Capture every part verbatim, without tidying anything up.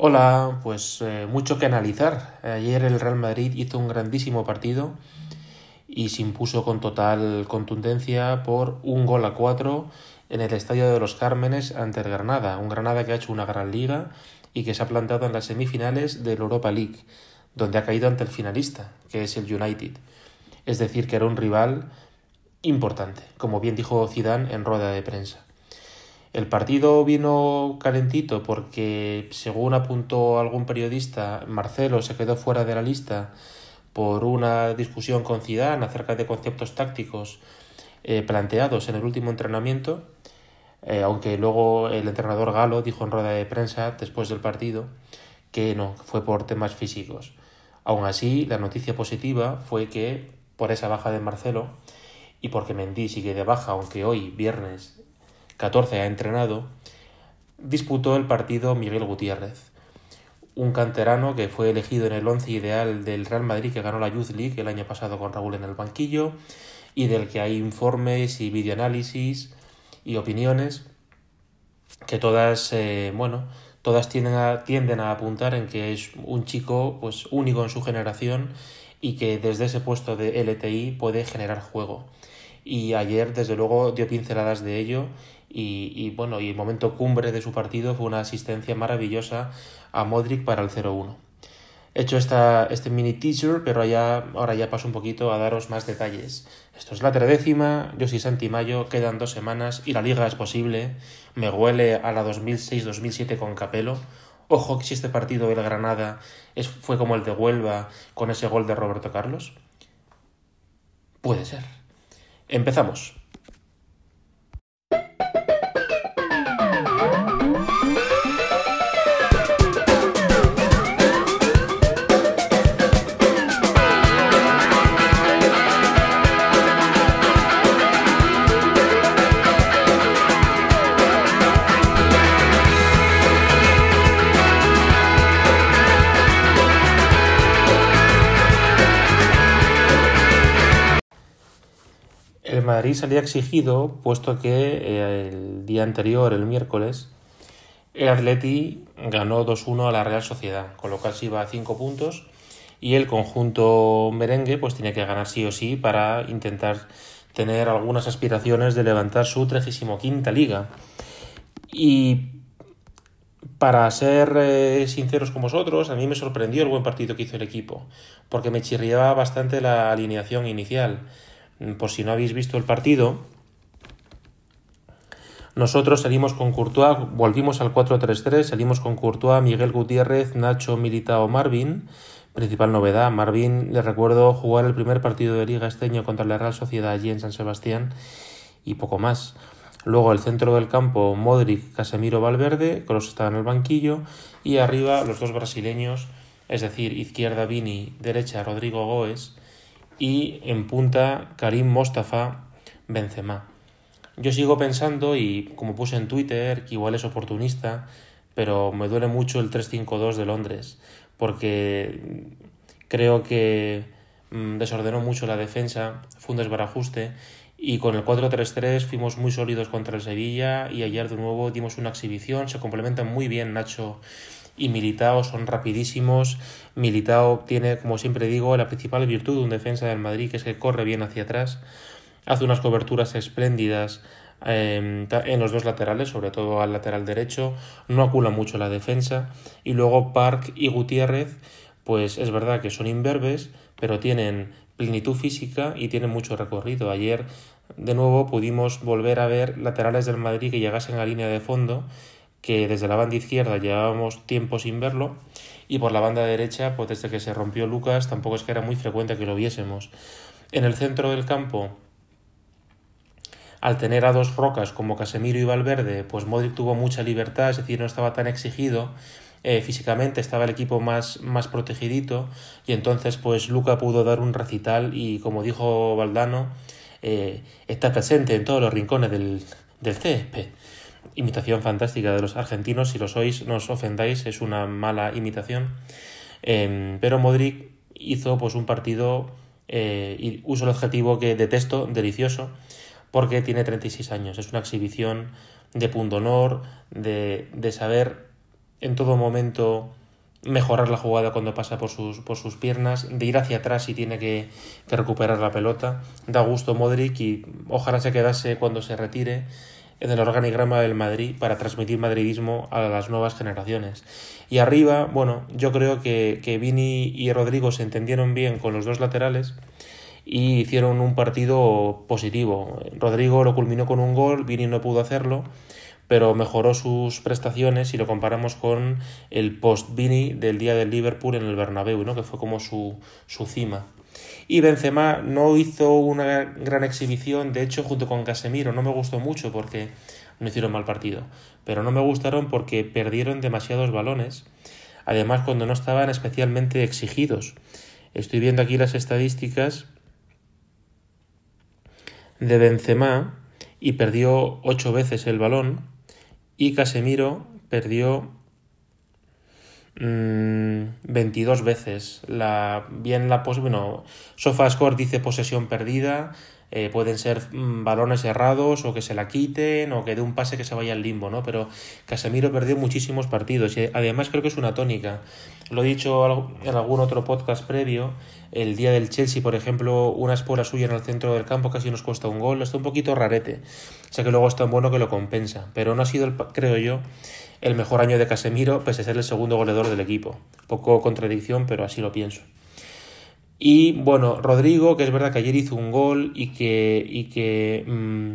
Hola, pues eh, mucho que analizar. Ayer el Real Madrid hizo un grandísimo partido y se impuso con total contundencia por un gol a cuatro en el estadio de Los Cármenes ante el Granada, un Granada que ha hecho una gran liga y que se ha plantado en las semifinales del Europa League, donde ha caído ante el finalista, que es el United. Es decir, que era un rival importante, como bien dijo Zidane en rueda de prensa. El partido vino calentito porque, según apuntó algún periodista, Marcelo se quedó fuera de la lista por una discusión con Zidane acerca de conceptos tácticos eh, planteados en el último entrenamiento, eh, aunque luego el entrenador galo dijo en rueda de prensa después del partido que no, fue por temas físicos. Aún así, la noticia positiva fue que, por esa baja de Marcelo y porque Mendy sigue de baja, aunque hoy, viernes catorce, ha entrenado, disputó el partido Miguel Gutiérrez, un canterano que fue elegido en el once ideal del Real Madrid que ganó la Youth League el año pasado con Raúl en el banquillo y del que hay informes y videoanálisis y opiniones que todas, eh, bueno, todas tienden a, tienden a apuntar en que es un chico pues único en su generación y que desde ese puesto de L T I puede generar juego. Y ayer, desde luego, dio pinceladas de ello y, y bueno, y el momento cumbre de su partido fue una asistencia maravillosa a Modric para el cero uno. He hecho esta, este mini teaser, pero allá, ahora ya paso un poquito a daros más detalles. Esto es La Tredécima, yo soy Santi Mayo, quedan dos semanas y la liga es posible. Me huele a la dos mil seis dos mil siete con Capello. Ojo que si este partido del Granada es, fue como el de Huelva con ese gol de Roberto Carlos. Puede ser. Empezamos. Madrid salía exigido, puesto que el día anterior, el miércoles, el Atleti ganó dos uno a la Real Sociedad, con lo cual se iba a cinco puntos y el conjunto merengue pues tenía que ganar sí o sí para intentar tener algunas aspiraciones de levantar su trigésima quinta liga. Y para ser eh, sinceros con vosotros, a mí me sorprendió el buen partido que hizo el equipo, porque me chirriaba bastante la alineación inicial. Por si no habéis visto el partido, nosotros salimos con Courtois, volvimos al cuatro tres tres, salimos con Courtois, Miguel Gutiérrez, Nacho, Militao, Marvin. Principal novedad, Marvin, les recuerdo jugar el primer partido de Liga este año contra la Real Sociedad allí en San Sebastián y poco más. Luego el centro del campo, Modric, Casemiro, Valverde, Kroos estaba en el banquillo y arriba los dos brasileños, es decir, izquierda Vini, derecha Rodrigo Goes. Y en punta, Karim Mostafa Benzema. Yo sigo pensando, y como puse en Twitter, que igual es oportunista, pero me duele mucho el tres cinco dos de Londres, porque creo que desordenó mucho la defensa, fue un desbarajuste, y con el cuatro tres tres fuimos muy sólidos contra el Sevilla, y ayer de nuevo dimos una exhibición, se complementan muy bien Nacho y Militao, son rapidísimos. Militao tiene, como siempre digo, la principal virtud de un defensa del Madrid, que es que corre bien hacia atrás, hace unas coberturas espléndidas eh, en los dos laterales, sobre todo al lateral derecho, no acula mucho la defensa, y luego Park y Gutiérrez, pues es verdad que son imberbes, pero tienen plenitud física y tienen mucho recorrido. Ayer, de nuevo, pudimos volver a ver laterales del Madrid que llegasen a línea de fondo, que desde la banda izquierda llevábamos tiempo sin verlo, y por la banda derecha, pues desde que se rompió Lucas, tampoco es que era muy frecuente que lo viésemos. En el centro del campo, al tener a dos rocas como Casemiro y Valverde, pues Modric tuvo mucha libertad, es decir, no estaba tan exigido eh, físicamente, estaba el equipo más, más protegidito, y entonces pues Luca pudo dar un recital y, como dijo Valdano, eh, está presente en todos los rincones del, del césped. Imitación fantástica de los argentinos, si los oís no os ofendáis, es una mala imitación. Eh, pero Modric hizo pues un partido, eh, y uso el adjetivo que detesto, delicioso, porque tiene treinta y seis años. Es una exhibición de pundonor, de, de saber en todo momento mejorar la jugada cuando pasa por sus, por sus piernas, de ir hacia atrás y tiene que, que recuperar la pelota. Da gusto Modric y ojalá se quedase cuando se retire en el organigrama del Madrid para transmitir madridismo a las nuevas generaciones. Y arriba, bueno, yo creo que, que Vini y Rodrigo se entendieron bien con los dos laterales y hicieron un partido positivo. Rodrigo lo culminó con un gol, Vini no pudo hacerlo, pero mejoró sus prestaciones si lo comparamos con el post-Vini del día del Liverpool en el Bernabéu, ¿no? Que fue como su, su cima. Y Benzema no hizo una gran exhibición, de hecho, junto con Casemiro. No me gustó mucho porque no hicieron mal partido, pero no me gustaron porque perdieron demasiados balones, además cuando no estaban especialmente exigidos. Estoy viendo aquí las estadísticas de Benzema y perdió ocho veces el balón, y Casemiro perdió veintidós veces. La, bien la pos, bueno, SofaScore dice posesión perdida, eh, pueden ser mmm, balones errados o que se la quiten o que dé un pase que se vaya al limbo, ¿no? Pero Casemiro perdió muchísimos partidos y además creo que es una tónica. Lo he dicho en algún otro podcast previo, el día del Chelsea, por ejemplo, una espora suya en el centro del campo casi nos cuesta un gol, está un poquito rarete, o sea que luego es tan bueno que lo compensa, pero no ha sido, el, creo yo, el mejor año de Casemiro, pese a ser el segundo goleador del equipo. Poco contradicción, pero así lo pienso. Y bueno, Rodrigo, que es verdad que ayer hizo un gol y que, y que mmm,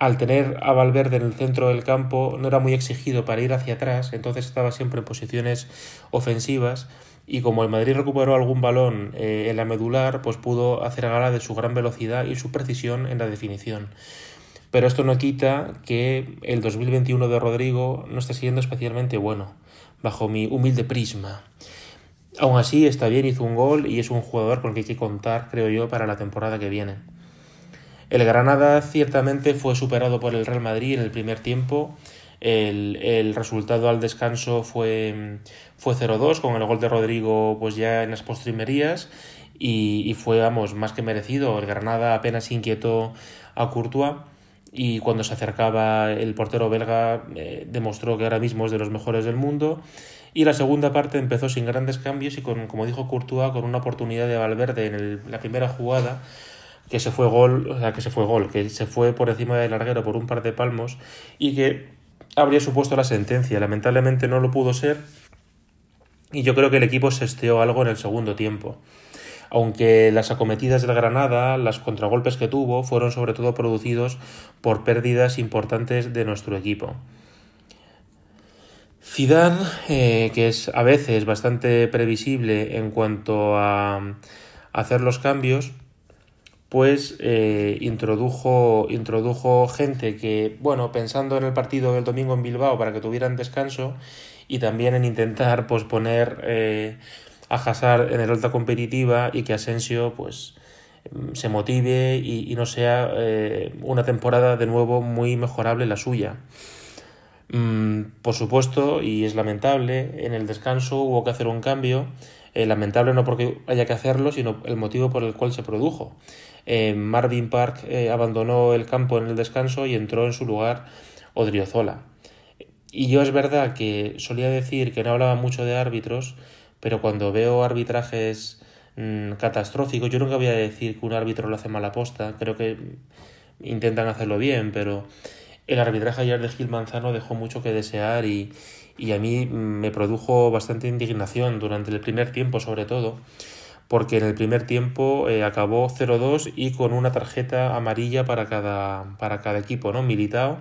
al tener a Valverde en el centro del campo no era muy exigido para ir hacia atrás, entonces estaba siempre en posiciones ofensivas y como el Madrid recuperó algún balón eh, en la medular, pues pudo hacer gala de su gran velocidad y su precisión en la definición. Pero esto no quita que el dos mil veintiuno de Rodrigo no está siendo especialmente bueno, bajo mi humilde prisma. Aún así, está bien, hizo un gol y es un jugador con el que hay que contar, creo yo, para la temporada que viene. El Granada ciertamente fue superado por el Real Madrid en el primer tiempo. El, el resultado al descanso fue, fue cero dos, con el gol de Rodrigo pues ya en las postrimerías. Y, y fue, vamos, más que merecido. El Granada apenas inquietó a Courtois. Y cuando se acercaba el portero belga eh, demostró que ahora mismo es de los mejores del mundo. Y la segunda parte empezó sin grandes cambios y con, como dijo Courtois, con una oportunidad de Valverde en el, la primera jugada que se fue gol, o sea, que se fue gol, que se fue por encima del larguero por un par de palmos y que habría supuesto la sentencia. Lamentablemente no lo pudo ser y yo creo que el equipo sesteó algo en el segundo tiempo. Aunque las acometidas del Granada, los contragolpes que tuvo, fueron sobre todo producidos por pérdidas importantes de nuestro equipo. Zidane, eh, que es a veces bastante previsible en cuanto a hacer los cambios, pues eh, introdujo, introdujo gente que, bueno, pensando en el partido del domingo en Bilbao para que tuvieran descanso y también en intentar posponer Eh, a Hazard en el alta competitiva y que Asensio pues se motive y, y no sea eh, una temporada de nuevo muy mejorable la suya. Mm, por supuesto, y es lamentable, en el descanso hubo que hacer un cambio, eh, lamentable no porque haya que hacerlo, sino el motivo por el cual se produjo. Eh, Marvin Park eh, abandonó el campo en el descanso y entró en su lugar Odriozola. Y yo es verdad que solía decir que no hablaba mucho de árbitros, pero cuando veo arbitrajes mmm, catastróficos, yo nunca voy a decir que un árbitro lo hace mala posta, creo que intentan hacerlo bien, pero el arbitraje ayer de Gil Manzano dejó mucho que desear y, y a mí me produjo bastante indignación durante el primer tiempo sobre todo, porque en el primer tiempo eh, acabó cero dos y con una tarjeta amarilla para cada, para cada equipo, ¿no? Militao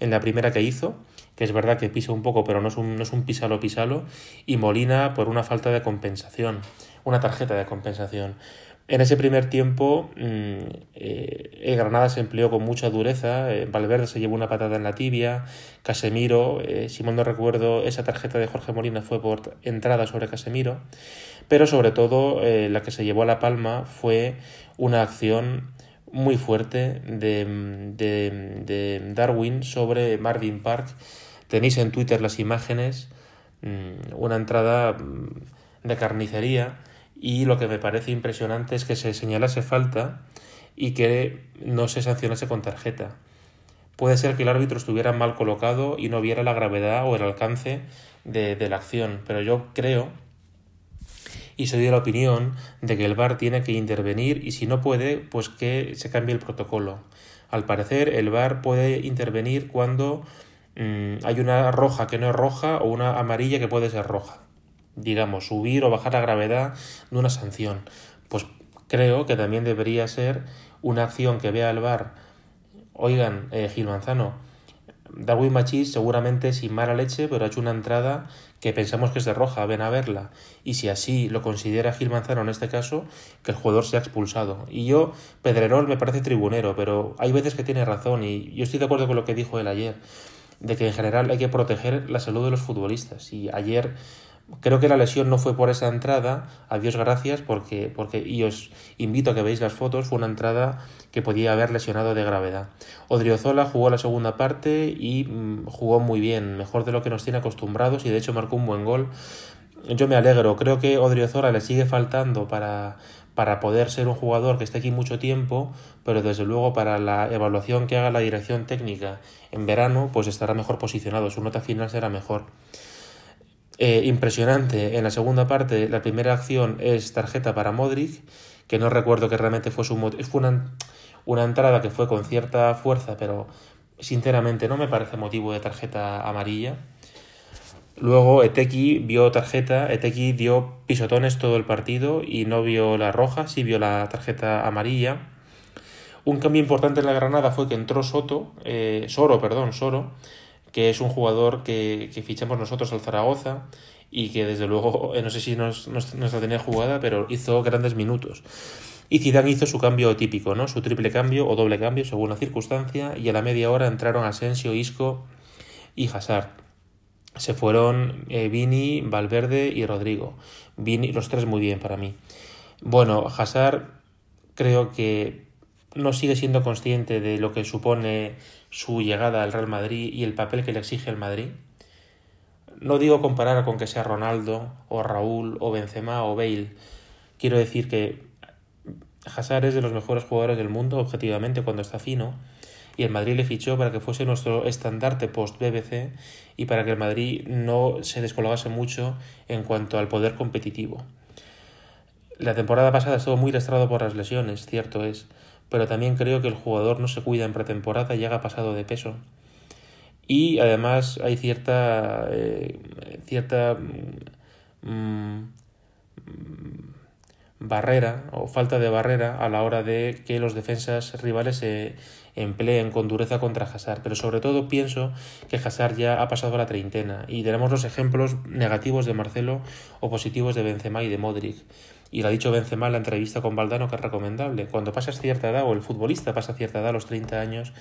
en la primera que hizo, que es verdad que pisa un poco, pero no es un, no es un pisalo pisalo, y Molina por una falta de compensación, una tarjeta de compensación. En ese primer tiempo mmm, eh, el Granada se empleó con mucha dureza, eh, Valverde se llevó una patada en la tibia, Casemiro, eh, si mal no recuerdo, esa tarjeta de Jorge Molina fue por entrada sobre Casemiro, pero sobre todo eh, la que se llevó a la palma fue una acción muy fuerte de, de, de Darwin sobre Marvin Park. Tenéis en Twitter las imágenes, una entrada de carnicería, y lo que me parece impresionante es que se señalase falta y que no se sancionase con tarjeta. puede ser que el árbitro estuviera mal colocado y no viera la gravedad o el alcance de, de la acción, pero yo creo y soy de la opinión de que el V A R tiene que intervenir y si no puede, pues que se cambie el protocolo. Al parecer el V A R puede intervenir cuando mmm, hay una roja que no es roja o una amarilla que puede ser roja. Digamos, subir o bajar la gravedad de una sanción. Pues creo que también debería ser una acción que vea el V A R. Oigan, eh, Gil Manzano, Darwin Machís seguramente sin mala leche, pero ha hecho una entrada que pensamos que es de roja, ven a verla. Y si así lo considera Gil Manzano en este caso, que el jugador sea expulsado. Y yo, Pedrerol me parece tribunero, pero hay veces que tiene razón y yo estoy de acuerdo con lo que dijo él ayer, de que en general hay que proteger la salud de los futbolistas. Y ayer creo que la lesión no fue por esa entrada, a Dios gracias, porque, porque y os invito a que veáis las fotos, fue una entrada que podía haber lesionado de gravedad. Odriozola jugó la segunda parte y jugó muy bien, mejor de lo que nos tiene acostumbrados y de hecho marcó un buen gol. Yo me alegro, creo que Odriozola le sigue faltando para, para poder ser un jugador que esté aquí mucho tiempo, pero desde luego para la evaluación que haga la dirección técnica en verano, pues estará mejor posicionado, su nota final será mejor. Eh, impresionante, en la segunda parte la primera acción es tarjeta para Modric, que no recuerdo que realmente fue su motivo, fue una, una entrada que fue con cierta fuerza, pero sinceramente no me parece motivo de tarjeta amarilla. Luego Eteki vio tarjeta, Eteki dio pisotones todo el partido y no vio la roja, sí vio la tarjeta amarilla. Un cambio importante en la Granada fue que entró Soto, eh, Soro, perdón, Soro, que es un jugador que, que fichamos nosotros al Zaragoza y que desde luego, no sé si nos, nos, nos la tenía jugada, pero hizo grandes minutos. Y Zidane hizo su cambio típico, ¿no? Su triple cambio o doble cambio, según la circunstancia, y a la media hora entraron Asensio, Isco y Hazard. Se fueron eh, Vini, Valverde y Rodrigo. Vini, los tres muy bien para mí. Bueno, Hazard creo que no sigue siendo consciente de lo que supone su llegada al Real Madrid y el papel que le exige el Madrid. No digo comparar con que sea Ronaldo o Raúl o Benzema o Bale. Quiero decir que Hazard es de los mejores jugadores del mundo, objetivamente, cuando está fino. Y el Madrid le fichó para que fuese nuestro estandarte post-B B C y para que el Madrid no se descolgase mucho en cuanto al poder competitivo. La temporada pasada estuvo muy lastrado por las lesiones, cierto es, pero también creo que el jugador no se cuida en pretemporada y llega pasado de peso. Y además hay cierta eh, cierta mm, barrera o falta de barrera a la hora de que los defensas rivales se empleen con dureza contra Hazard. Pero sobre todo pienso que Hazard ya ha pasado a la treintena y tenemos los ejemplos negativos de Marcelo o positivos de Benzema y de Modric. Y lo ha dicho Benzema en la entrevista con Valdano, que es recomendable. Cuando pasas cierta edad, o el futbolista pasa cierta edad, a los treinta años,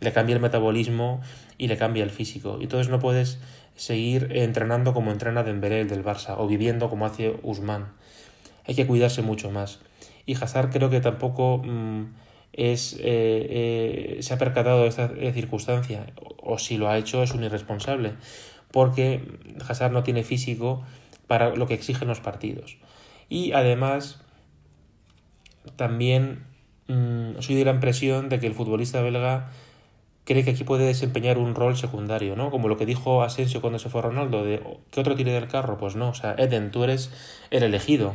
le cambia el metabolismo y le cambia el físico. Entonces no puedes seguir entrenando como entrena Dembélé, el del Barça, o viviendo como hace Usman. Hay que cuidarse mucho más. Y Hazard creo que tampoco mmm, es, eh, eh, se ha percatado de esta circunstancia, o, o si lo ha hecho es un irresponsable, porque Hazard no tiene físico para lo que exigen los partidos. Y además, también mmm, soy de la impresión de que el futbolista belga cree que aquí puede desempeñar un rol secundario, ¿no? Como lo que dijo Asensio cuando se fue Ronaldo, de ¿qué otro tire del carro? Pues no, o sea, Eden, tú eres el elegido,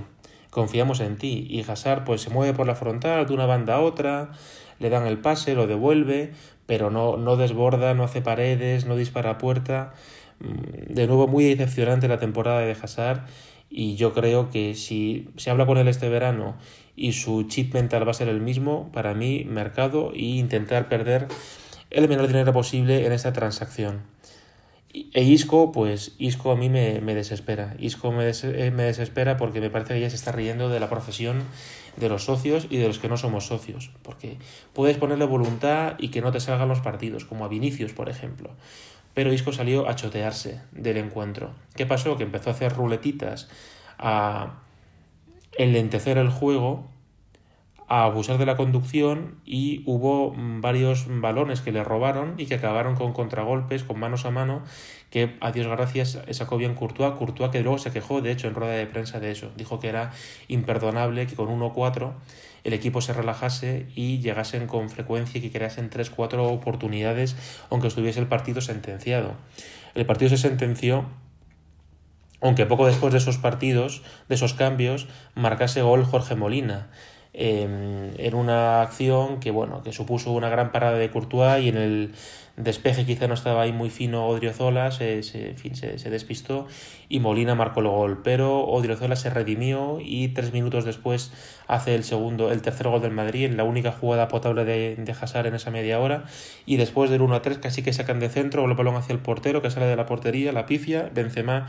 confiamos en ti. Y Hazard pues se mueve por la frontal, de una banda a otra, le dan el pase, lo devuelve, pero no, no desborda, no hace paredes, no dispara a puerta. De nuevo, muy decepcionante la temporada de Hazard. Y yo creo que si se habla con él este verano y su chip mental va a ser el mismo, para mí, mercado, e intentar perder el menor dinero posible en esta transacción. E Isco, pues Isco a mí me, me desespera. Isco me, des, me desespera porque me parece que ya se está riendo de la profesión de los socios y de los que no somos socios. Porque puedes ponerle voluntad y que no te salgan los partidos, como a Vinicius, por ejemplo. Pero Isco salió a chotearse del encuentro. ¿Qué pasó? Que empezó a hacer ruletitas, a enlentecer el juego, a abusar de la conducción y hubo varios balones que le robaron y que acabaron con contragolpes, con manos a mano, que a Dios gracias sacó bien Courtois, Courtois que luego se quejó de hecho en rueda de prensa de eso, dijo que era imperdonable que con uno cuatro el equipo se relajase y llegasen con frecuencia y que creasen tres cuatro oportunidades aunque estuviese el partido sentenciado. El partido se sentenció aunque poco después de esos partidos, de esos cambios, marcase gol Jorge Molina. Eh, en una acción que bueno que supuso una gran parada de Courtois y en el despeje quizá no estaba ahí muy fino Odriozola, se, se, en fin, se, se despistó y Molina marcó el gol, pero Odriozola se redimió y tres minutos después hace el segundo, el tercer gol del Madrid en la única jugada potable de, de Hazard en esa media hora, y después del uno a tres casi que sacan de centro, el balón hacia el portero que sale de la portería, la pifia, Benzema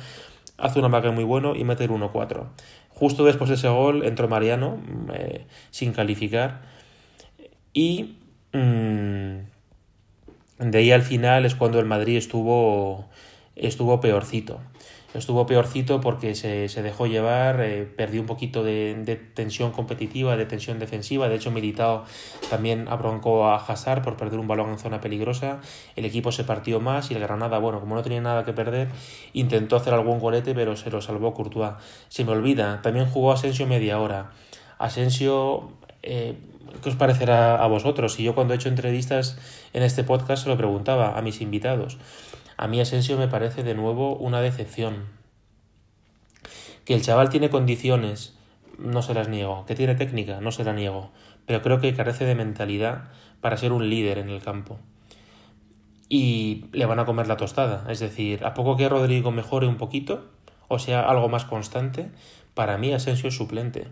hace un amague muy bueno y mete el uno cuatro. Justo después de ese gol entró Mariano, eh, sin calificar, y mmm, de ahí al final es cuando el Madrid estuvo, estuvo peorcito. Estuvo peorcito porque se, se dejó llevar, eh, perdió un poquito de, de tensión competitiva, de tensión defensiva. De hecho, Militao también abroncó a Hazard por perder un balón en zona peligrosa. El equipo se partió más y el Granada, bueno, como no tenía nada que perder, intentó hacer algún golete, pero se lo salvó Courtois. Se me olvida, también jugó Asensio media hora. Asensio, eh, ¿qué os parecerá a vosotros? Y yo cuando he hecho entrevistas en este podcast se lo preguntaba a mis invitados. A mí Asensio me parece de nuevo una decepción. Que el chaval tiene condiciones, no se las niego. Que tiene técnica, no se la niego. Pero creo que carece de mentalidad para ser un líder en el campo. Y le van a comer la tostada. Es decir, ¿a poco que Rodrigo mejore un poquito? O sea, algo más constante. Para mí Asensio es suplente.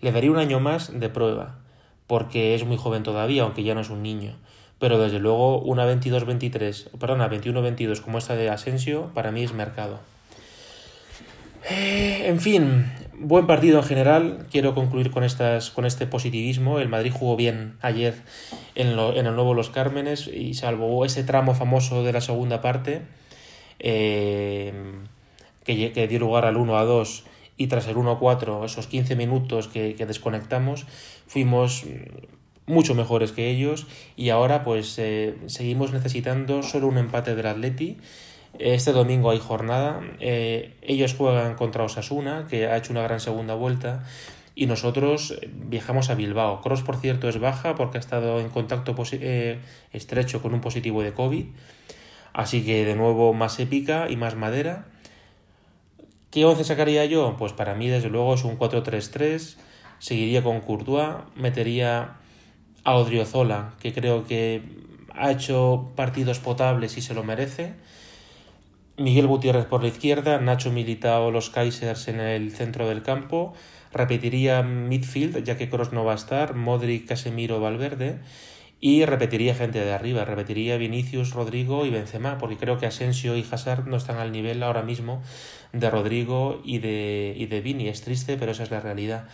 Le daría un año más de prueba. Porque es muy joven todavía, aunque ya no es un niño. Pero desde luego una veintidós veintitrés, perdona, veintiuno veintidós como esta de Asensio, para mí es mercado. Eh, en fin, buen partido en general. Quiero concluir con, estas, con este positivismo. El Madrid jugó bien ayer en, lo, en el nuevo Los Cármenes y salvo ese tramo famoso de la segunda parte eh, que, que dio lugar al uno a dos y tras el uno cuatro, esos quince minutos que, que desconectamos, fuimos mucho mejores que ellos y ahora pues eh, seguimos necesitando solo un empate del Atleti. Este domingo hay jornada, eh, ellos juegan contra Osasuna, que ha hecho una gran segunda vuelta, y nosotros viajamos a Bilbao. Kroos, por cierto, es baja porque ha estado en contacto posi- eh, estrecho con un positivo de COVID, así que de nuevo más épica y más madera. ¿Qué once sacaría yo? Pues para mí desde luego es un cuatro tres tres, seguiría con Courtois, metería a Odriozola, que creo que ha hecho partidos potables y se lo merece. Miguel Gutiérrez por la izquierda, Nacho, Militao, los Kaisers en el centro del campo. Repetiría midfield, ya que Kroos no va a estar, Modric, Casemiro, Valverde. Y repetiría gente de arriba, repetiría Vinicius, Rodrigo y Benzema, porque creo que Asensio y Hazard no están al nivel ahora mismo de Rodrigo y de, y de Vini. Es triste, pero esa es la realidad.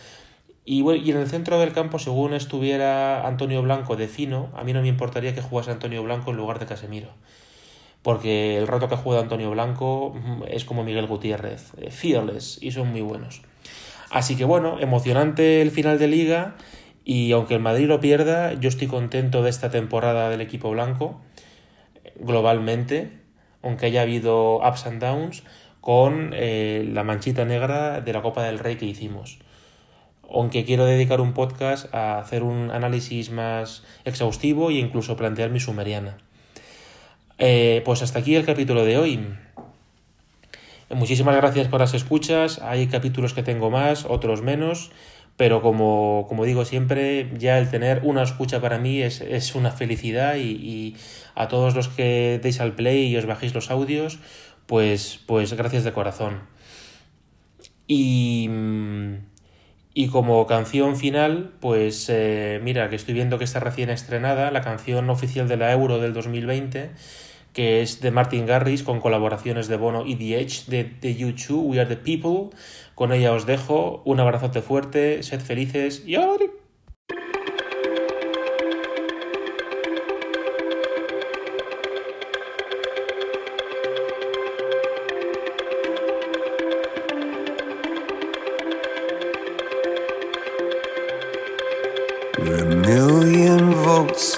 Y, bueno, y en el centro del campo, según estuviera Antonio Blanco de fino, a mí no me importaría que jugase Antonio Blanco en lugar de Casemiro. Porque el rato que ha jugado Antonio Blanco es como Miguel Gutiérrez, fearless, y son muy buenos. Así que bueno, emocionante el final de Liga, y aunque el Madrid lo pierda, yo estoy contento de esta temporada del equipo blanco, globalmente, aunque haya habido ups and downs, con eh, la manchita negra de la Copa del Rey que hicimos. Aunque quiero dedicar un podcast a hacer un análisis más exhaustivo e incluso plantear mi sumeriana. Eh, pues hasta aquí el capítulo de hoy. Muchísimas gracias por las escuchas. Hay capítulos que tengo más, otros menos, pero como, como digo siempre, ya el tener una escucha para mí es, es una felicidad y, y a todos los que deis al play y os bajéis los audios, pues, pues gracias de corazón. Y... Y como canción final, pues eh, mira, que estoy viendo que está recién estrenada la canción oficial de la Euro del dos mil veinte, que es de Martin Garrix con colaboraciones de Bono y The Edge, de, de U dos, We Are The People. Con ella os dejo, un abrazote fuerte, sed felices y ¡adiós! We're a million volts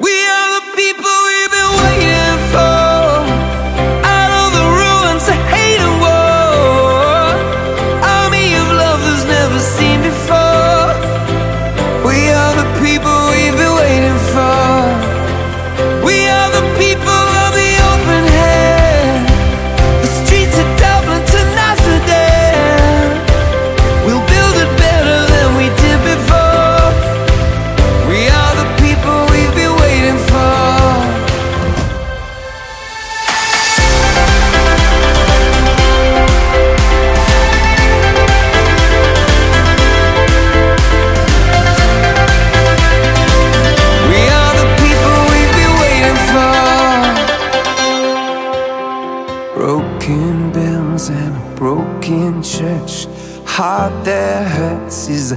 We are the people we've been waiting for. Out of the ruins of hate and war. Army of lovers never seen before. Heart that hurts is a